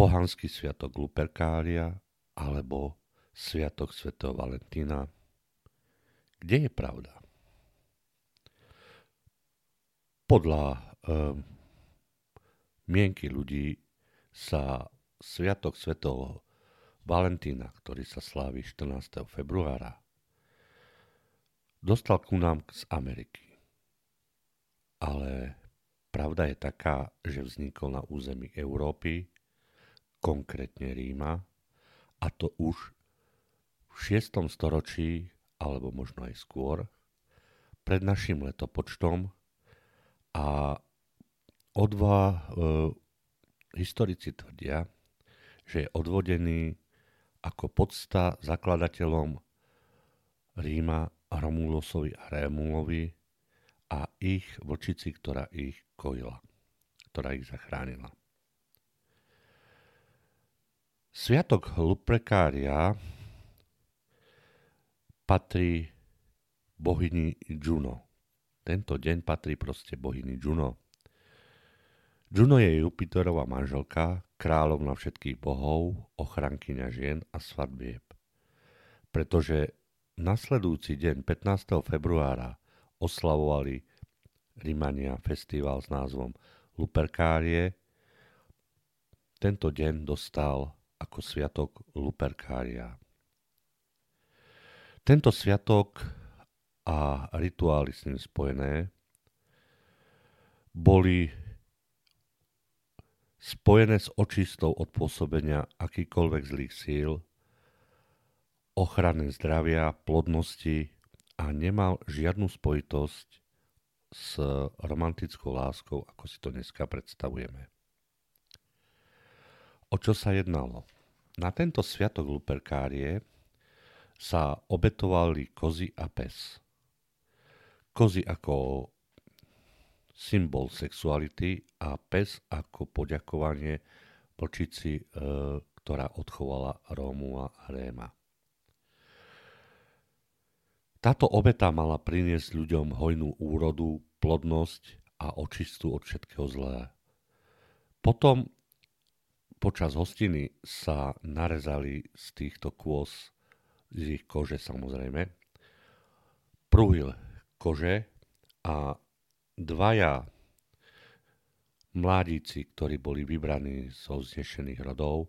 pohanský sviatok Luperkália alebo sviatok svätého Valentína. Kde je pravda? Podľa mienky ľudí sa sviatok svätého Valentína, ktorý sa slávi 14. februára, dostal ku nám z Ameriky. Ale pravda je taká, že vznikol na území Európy, konkrétne Ríma, a to už v 6. storočí, alebo možno aj skôr, pred našim letopočtom, a historici tvrdia, že je odvodený ako podsta zakladateľom Ríma Romulosovi a Rémulovi a ich vlčici, ktorá ich kojila, ktorá ich zachránila. Sviatok Luperkália patrí bohyni Juno. Tento deň patrí proste bohyni Juno. Juno je Jupiterova manželka, kráľovna všetkých bohov, ochrankyňa žien a svadbieb. Pretože nasledujúci deň 15. februára oslavovali Rimania festival s názvom Luperkálie, tento deň dostal ako sviatok Luperkália. Tento sviatok a rituály s ním spojené boli spojené s očistou od pôsobenia akýkoľvek zlých síl, ochrany zdravia, plodnosti a nemal žiadnu spojitosť s romantickou láskou, ako si to dneska predstavujeme. O čo sa jednalo? Na tento sviatok Luperkálie sa obetovali kozy a pes. Kozy ako symbol sexuality a pes ako poďakovanie vlčici, ktorá odchovala Rómua a Réma. Táto obeta mala priniesť ľuďom hojnú úrodu, plodnosť a očistu od všetkého zlého. Potom počas hostiny sa narezali z týchto kôz, z ich kože samozrejme, prúhil kože a dvaja mladíci, ktorí boli vybraní zo vznešených rodov,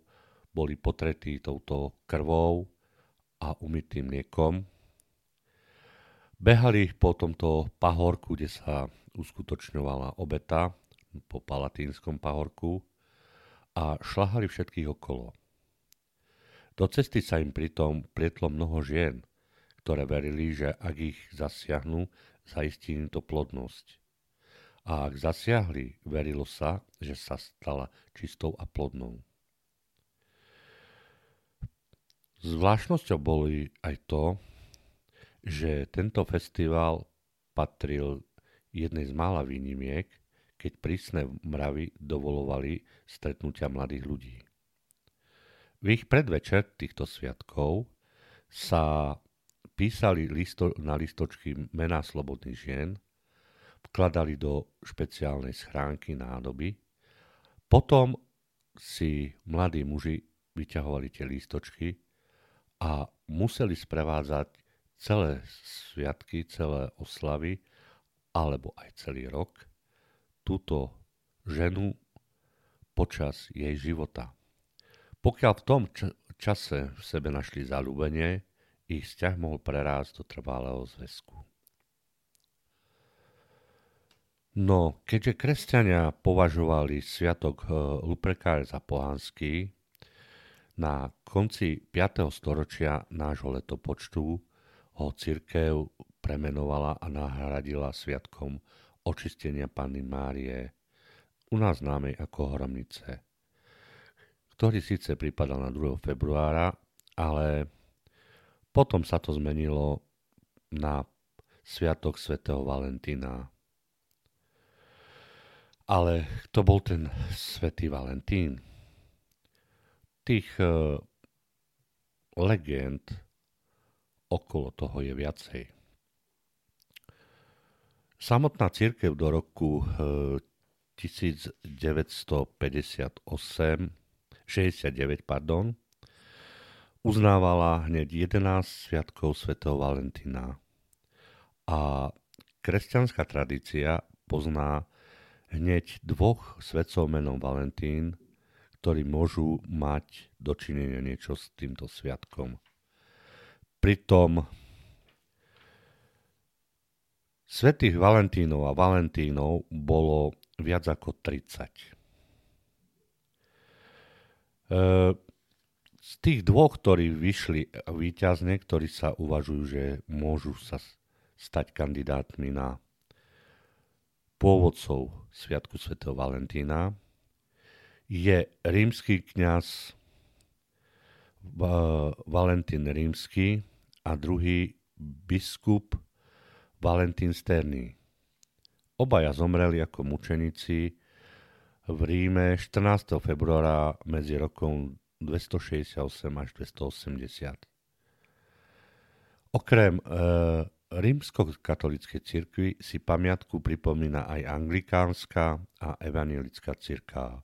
boli potretí touto krvou a umytým mliekom. Behali po tomto pahorku, kde sa uskutočňovala obeta, po Palatínskom pahorku, a šľahali všetkých okolo. Do cesty sa im pritom plietlo mnoho žien, ktoré verili, že ak ich zasiahnu, zaistí im to plodnosť. A ak zasiahli, verilo sa, že sa stala čistou a plodnou. Zvláštnosťou boli aj to, že tento festival patril jednej z mála výnimiek, keď prísne mravy dovolovali stretnutia mladých ľudí. V ich predvečer týchto sviatkov sa písali na listočky mená slobodných žien, vkladali do špeciálnej schránky nádoby, potom si mladí muži vyťahovali tie listočky a museli sprevádzať celé sviatky, celé oslavy alebo aj celý rok túto ženu počas jej života. Pokiaľ v tom čase v sebe našli zaľúbenie, ich vzťah mohol prerásť do trvalého zväzku. No, keďže kresťania považovali sviatok Luperkália za pohanský, na konci 5. storočia nášho letopočtu ho cirkev premenovala a nahradila sviatkom očistenia Panny Márie, u nás známej ako Hromnice, ktorý síce pripadal na 2. februára, ale potom sa to zmenilo na sviatok svätého Valentína. Ale kto bol ten svätý Valentín? Tých legend okolo toho je viacej. Samotná cirkev do roku 1958 69, pardon, uznávala hneď 11 sviatkov svätého Valentína. A kresťanská tradícia pozná hneď dvoch svätcov menom Valentín, ktorí môžu mať dočinenie niečo s týmto sviatkom. Pritom svätých Valentínov a Valentínov bolo viac ako 30. Z tých dvoch, ktorí vyšli víťazne, ktorí sa uvažujú, že môžu sa stať kandidátmi na pôvodcov sviatku svätého Valentína, je rímsky kňaz Valentín Rímsky a druhý biskup Valentín Sterný. Obaja zomreli ako mučeníci v Ríme 14. februára medzi rokom 268 až 280. Okrem rímskokatolíckej cirkvi si pamiatku pripomína aj anglikánska a evanjelická cirkev.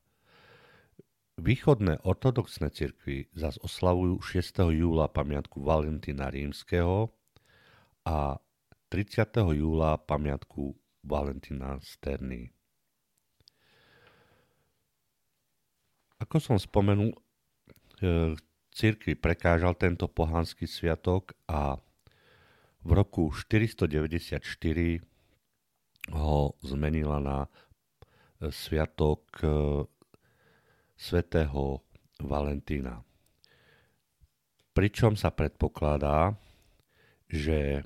Východné ortodoxné cirkvi zas oslavujú 6. júla pamiatku Valentína Rímskeho a 30. júla pamiatku Valentína Sterny. Ako som spomenul, cirkvi prekážal tento pohanský sviatok a v roku 494 ho zmenila na sviatok svätého Valentína. Pričom sa predpokladá, že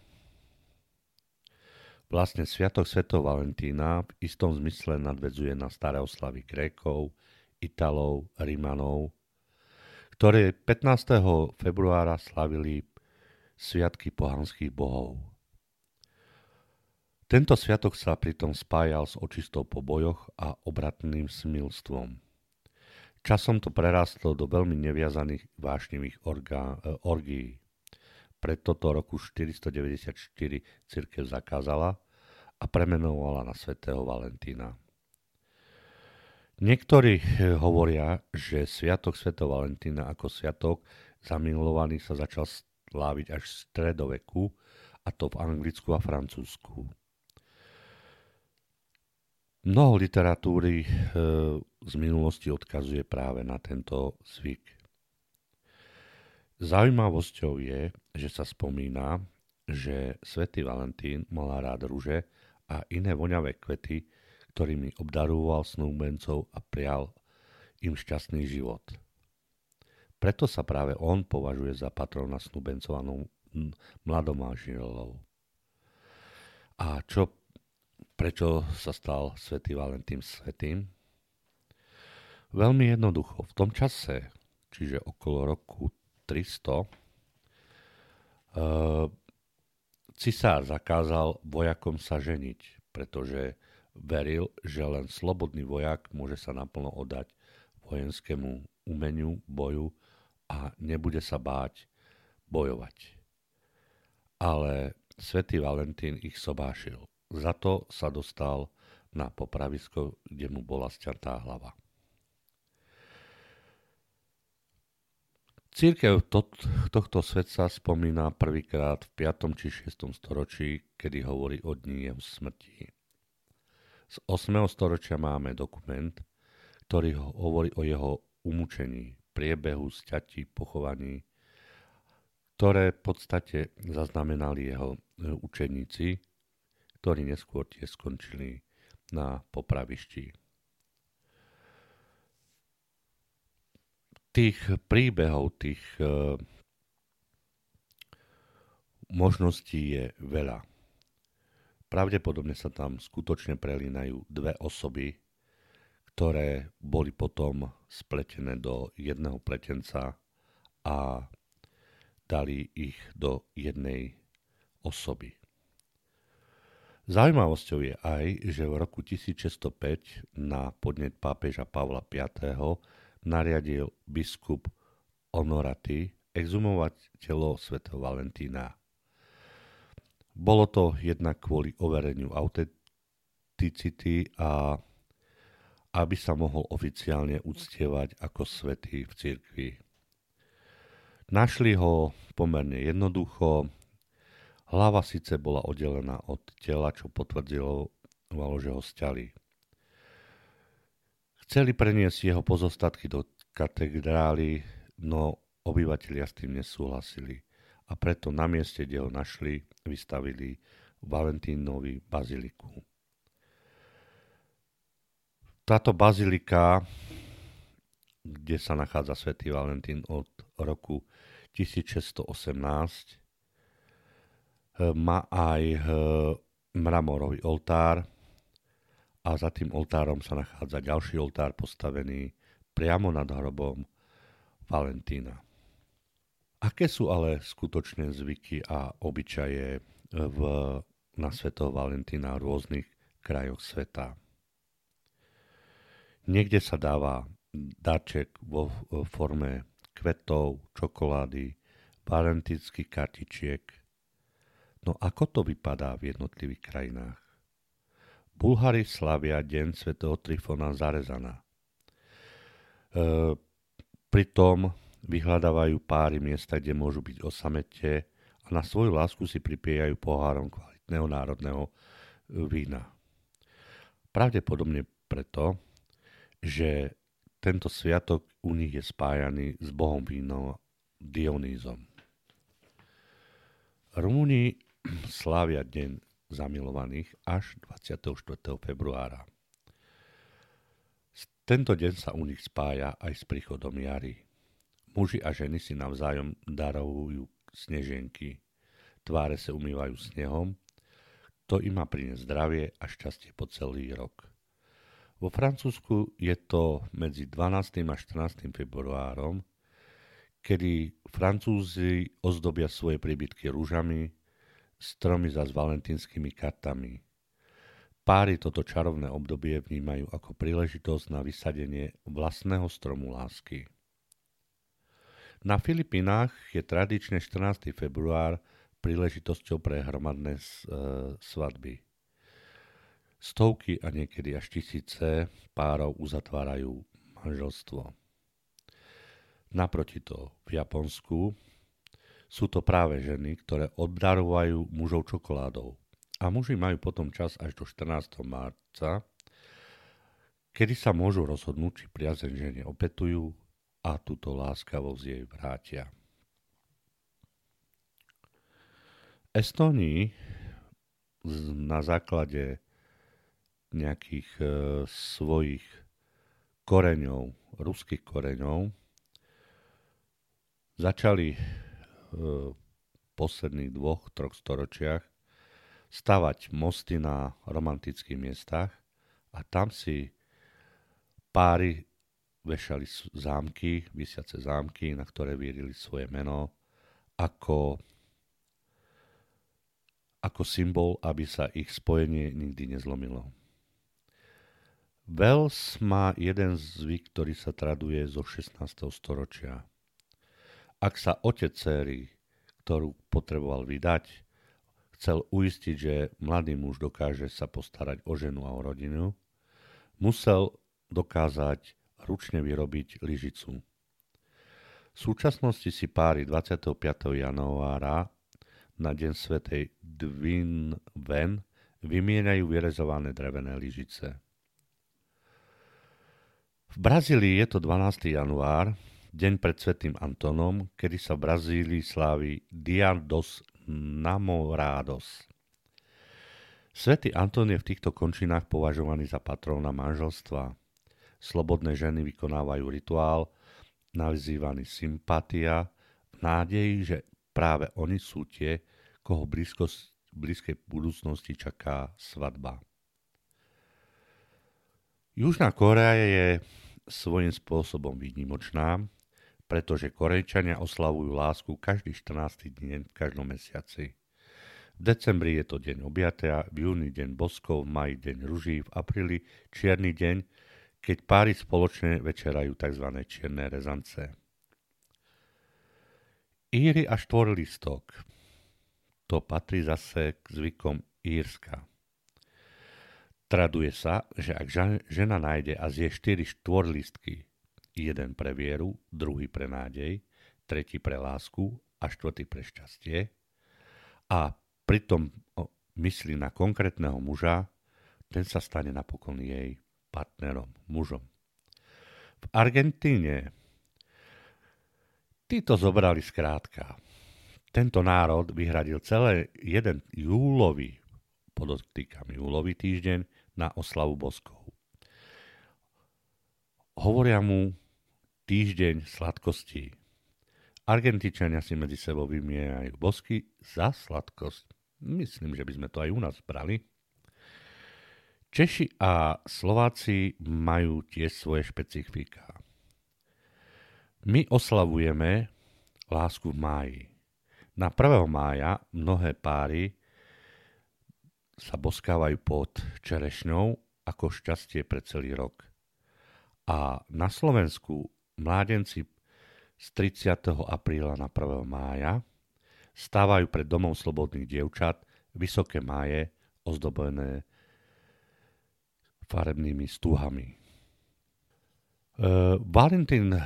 vlastne sviatok svätého Valentína v istom zmysle nadväzuje na staré oslavy Grékov, Italov, Rimanov, ktoré 15. februára slavili sviatky pohanských bohov. Tento sviatok sa pritom spájal s očistou po bojoch a obratným smilstvom. Časom to prerastlo do veľmi neviazaných vášnivých orgií. Preto to roku 494 cirkev zakázala a premenovala na svätého Valentína. Niektorí hovoria, že sviatok svätého Valentína ako sviatok zamilovaných sa začal sláviť až v stredoveku, a to v Anglicku a Francúzsku. Mnoho literatúry z minulosti odkazuje práve na tento zvyk. Zaujímavosťou je, že sa spomína, že svätý Valentín mal rád ruže a iné voňavé kvety, ktorými obdaroval snúbencov a prial im šťastný život. Preto sa práve on považuje za patrona snúbencov a mladomanželov. A prečo sa stal svätý Valentín svätým? Veľmi jednoducho. V tom čase, čiže okolo roku 300, cisár zakázal vojakom sa ženiť, pretože veril, že len slobodný vojak môže sa naplno oddať vojenskému umeniu, boju a nebude sa báť bojovať. Ale svätý Valentín ich sobášil. Za to sa dostal na popravisko, kde mu bola sťatá hlava. Cirkev tohto svätca spomína prvýkrát v 5. či 6. storočí, kedy hovorí o dni jeho smrti. Z 8. storočia máme dokument, ktorý hovorí o jeho umučení, priebehu, sťatí, pochovaní, ktoré v podstate zaznamenali jeho učeníci, ktorí neskôr tiež skončili na popravišti. Tých príbehov, tých možností je veľa. Pravdepodobne sa tam skutočne prelínajú dve osoby, ktoré boli potom spletené do jedného pletenca a dali ich do jednej osoby. Zaujímavosťou je aj, že v roku 1605 na podnet pápeža Pavla V. nariadil biskup Honorati exhumovať telo svätého Valentína. Bolo to jednak kvôli overeniu autenticity a aby sa mohol oficiálne uctievať ako svätý v cirkvi. Našli ho pomerne jednoducho. Hlava síce bola oddelená od tela, čo potvrdilo, že ho sťali. Chceli preniesť jeho pozostatky do katedrály, no obyvatelia s tým nesúhlasili a preto na mieste, kde ho našli, vystavili Valentínovi baziliku. Táto bazilika, kde sa nachádza svätý Valentín od roku 1618, má aj mramorový oltár a za tým oltárom sa nachádza ďalší oltár postavený priamo nad hrobom Valentína. Aké sú ale skutočné zvyky a obyčaje na svätého Valentína v rôznych krajoch sveta? Niekde sa dáva darček vo forme kvetov, čokolády, valentínskych kartičiek. No ako to vypadá v jednotlivých krajinách? Bulhári slavia deň svätého Trifona Zarezana. Pritom vyhľadávajú páry miesta, kde môžu byť osamete a na svoju lásku si pripiejajú pohárom kvalitného národného vína. Pravdepodobne preto, že tento sviatok u nich je spájaný s bohom vínom Dionýzom. Rumúni slávia deň zamilovaných až 24. februára. Tento deň sa u nich spája aj s príchodom jary. Muži a ženy si navzájom darujú sneženky. Tváre sa umývajú snehom. To im má priniesť zdravie a šťastie po celý rok. Vo Francúzsku je to medzi 12. a 14. februárom, kedy Francúzi ozdobia svoje príbytky rúžami, stromy s valentínskymi kartami. Páry toto čarovné obdobie vnímajú ako príležitosť na vysadenie vlastného stromu lásky. Na Filipínach je tradične 14. február príležitosťou pre hromadné svadby. Stovky a niekedy až tisíce párov uzatvárajú manželstvo. Naproti to v Japonsku sú to práve ženy, ktoré obdarujú mužov čokoládou. A muži majú potom čas až do 14. marca, kedy sa môžu rozhodnúť, či priazeň žene opätujú a túto láskavosť jej vrátia. V Estónii na základe nejakých svojich koreňov, ruských koreňov, začali v posledných dvoch, troch storočiach stavať mosty na romantických miestach a tam si páry vešali zámky, visiace zámky, na ktoré vierili svoje meno ako symbol, aby sa ich spojenie nikdy nezlomilo. Wales má jeden zvyk, ktorý sa traduje zo 16. storočia. Ak sa otec céry, ktorú potreboval vydať, chcel uistiť, že mladý muž dokáže sa postarať o ženu a o rodinu, musel dokázať ručne vyrobiť lyžicu. V súčasnosti si páry 25. januára na deň svätej Dvinven vymieňajú vyrezované drevené lyžice. V Brazílii je to 12. január, deň pred svätým Antonom, kedy sa v Brazílii slávi Dia dos Namorados. Svätý Anton je v týchto končinách považovaný za patróna manželstva. Slobodné ženy vykonávajú rituál nazývaný sympatia v nádeji, že práve oni sú tie, koho v blízkej budúcnosti čaká svadba. Južná Kórea je svojím spôsobom výnimočná, pretože Korejčania oslavujú lásku každý 14. deň v každom mesiaci. V decembri je to deň objatia, v júni deň boskov, v maji deň ruží, v apríli čierny deň, keď páry spoločne večerajú tzv. Čierne rezance. Íry a štvorlistok. To patrí zase k zvykom Írska. Traduje sa, že ak žena nájde a zje 4 štvorlistky, jeden pre vieru, druhý pre nádej, tretí pre lásku a štvrtý pre šťastie, a pritom myslí na konkrétneho muža, ten sa stane napokon jej partnerom, mužom. V Argentíne títo zobrali skrátka. Tento národ vyhradil celé jeden júlový, podotýkam júlový týždeň, na oslavu boskov. Hovoria mu týždeň sladkostí. Argentíčania si medzi sebou vymieňajú bosky za sladkosť. Myslím, že by sme to aj u nás brali. Češi a Slováci majú tiež svoje špecifika. My oslavujeme lásku v máji. Na 1. mája mnohé páry sa boskávajú pod čerešňou ako šťastie pre celý rok. A na Slovensku mládenci z 30. apríla na 1. mája stávajú pred domom slobodných dievčat vysoké máje ozdobené farebnými stuhami. Valentín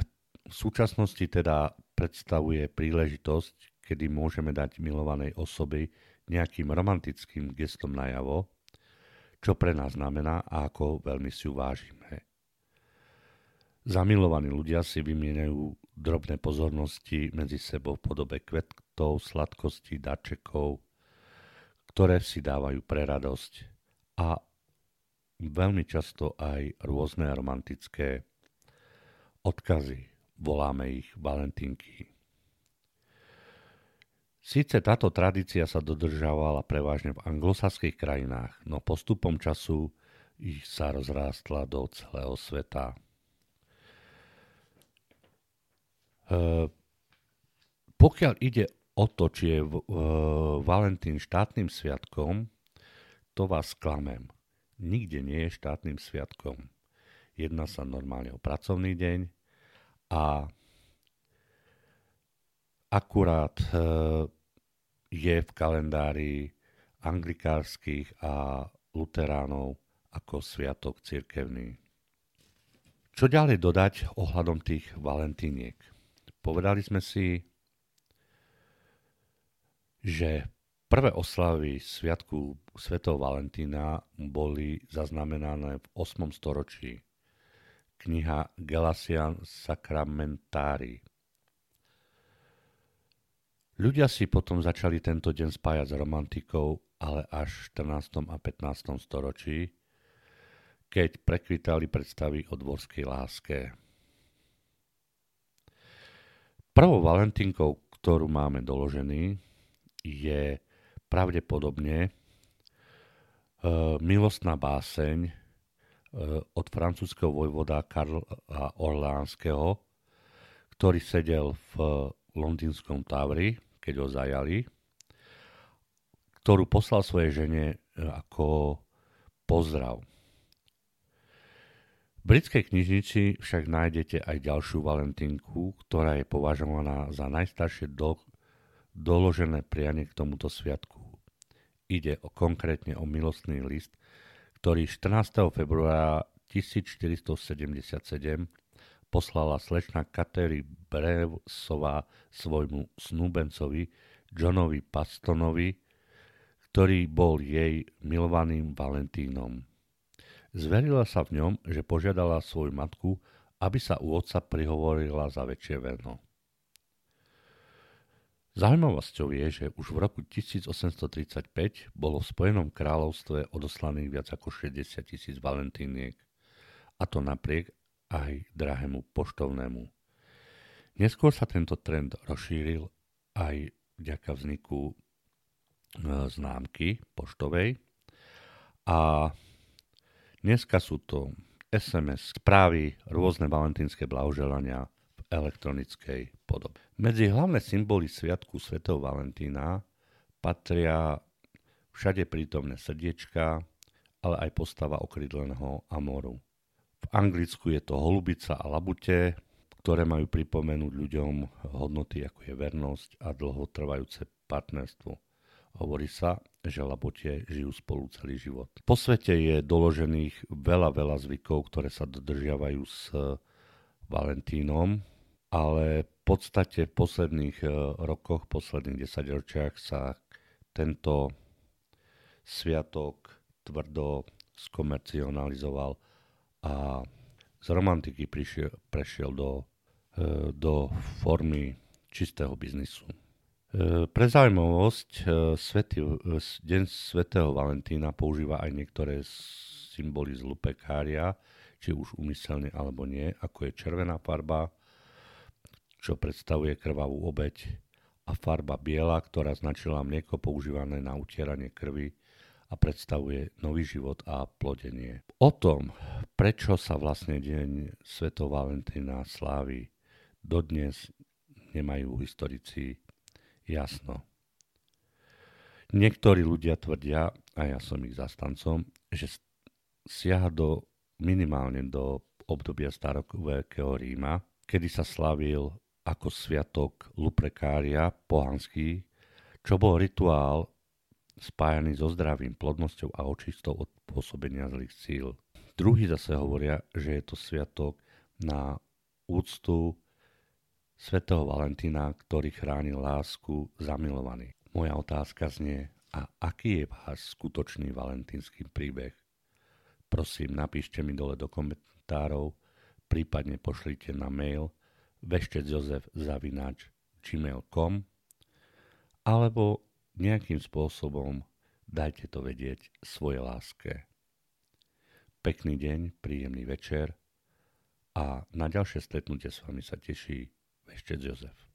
v súčasnosti teda predstavuje príležitosť, kedy môžeme dať milovanej osobe nejakým romantickým gestom najavo, čo pre nás znamená a ako veľmi si ju vážime. Zamilovaní ľudia si vymieňajú drobné pozornosti medzi sebou v podobe kvetov, sladkostí, darčekov, ktoré si dávajú pre radosť a veľmi často aj rôzne romantické odkazy. Voláme ich valentínky. Síce táto tradícia sa dodržávala prevažne v anglosaských krajinách, no postupom času ich sa rozrástla do celého sveta. Pokiaľ ide o to, či je Valentín štátnym sviatkom, to vás klamem. Nikde nie je štátnym sviatkom. Jedná sa normálne o pracovný deň a akurát je v kalendári anglikánskych a luteránov ako sviatok cirkevný. Čo ďalej dodať ohľadom tých valentíniek? Povedali sme si, že prvé oslavy sviatku svätého Valentína boli zaznamenané v 8. storočí. Kniha Gelasian Sacramentari. Ľudia si potom začali tento deň spájať s romantikou, ale až v 14. a 15. storočí, keď prekvitali predstavy o dvorskej láske. Prvou valentínkou, ktorú máme doložený, je pravdepodobne milostná báseň od francúzskeho vojvoda Karla Orleánskeho, ktorý sedel v londýnskom Távri, keď ho zajali, ktorú poslal svojej žene ako pozdrav. V britskej knižnici však nájdete aj ďalšiu valentínku, ktorá je považovaná za najstaršie doložené prianie k tomuto sviatku. Ide konkrétne o milostný list, ktorý 14. februára 1477 poslala slečna Kateri Brevsová svojmu snúbencovi Johnovi Pastonovi, ktorý bol jej milovaným Valentínom. Zverila sa v ňom, že požiadala svoju matku, aby sa u otca prihovorila za väčšie verno. Zaujímavosťou je, že už v roku 1835 bolo v Spojenom kráľovstve odoslaných viac ako 60 000 valentíniek, a to napriek aj drahému poštovnému. Neskôr sa tento trend rozšíril aj vďaka vzniku známky poštovej a dneska sú to SMS, správy, rôzne valentínske blahoželania v elektronickej podobe. Medzi hlavné symboly sviatku svätého Valentína patria všade prítomné srdiečka, ale aj postava okrydleného amoru. V Anglicku je to holubica a labute, ktoré majú pripomenúť ľuďom hodnoty, ako je vernosť a dlhotrvajúce partnerstvo. V Hovorí sa, že labote žijú spolu celý život. Po svete je doložených veľa zvykov, ktoré sa dodržiavajú s Valentínom, ale v podstate v posledných rokoch, posledných 10 ročiach sa tento sviatok tvrdo skomercionalizoval a z romantiky prešiel do formy čistého biznisu. Pre zaujímavosť, Deň svätého Valentína používa aj niektoré symboly z lupekária, či už úmyselne alebo nie, ako je červená farba, čo predstavuje krvavú obeť, a farba biela, ktorá značila mlieko používané na utieranie krvi a predstavuje nový život a plodenie. O tom, prečo sa vlastne Deň svätého Valentína slávi, dodnes nemajú historici jasno. Niektorí ľudia tvrdia, a ja som ich zastancom, že siaha minimálne do obdobia starovekého Ríma, kedy sa slavil ako sviatok Luprekária pohanský, čo bol rituál spájaný so zdravím, plodnosťou a očistou od pôsobenia zlých síl. Druhí zase hovoria, že je to sviatok na úctu svätého Valentína, ktorý chránil lásku zamilovaný. Moja otázka znie, a aký je váš skutočný valentínsky príbeh? Prosím, napíšte mi dole do komentárov, prípadne pošlite na mail veštec.jozef@gmail.com alebo nejakým spôsobom dajte to vedieť svojej láske. Pekný deň, príjemný večer a na ďalšie stretnutie s vami sa teší Veštec Jozef.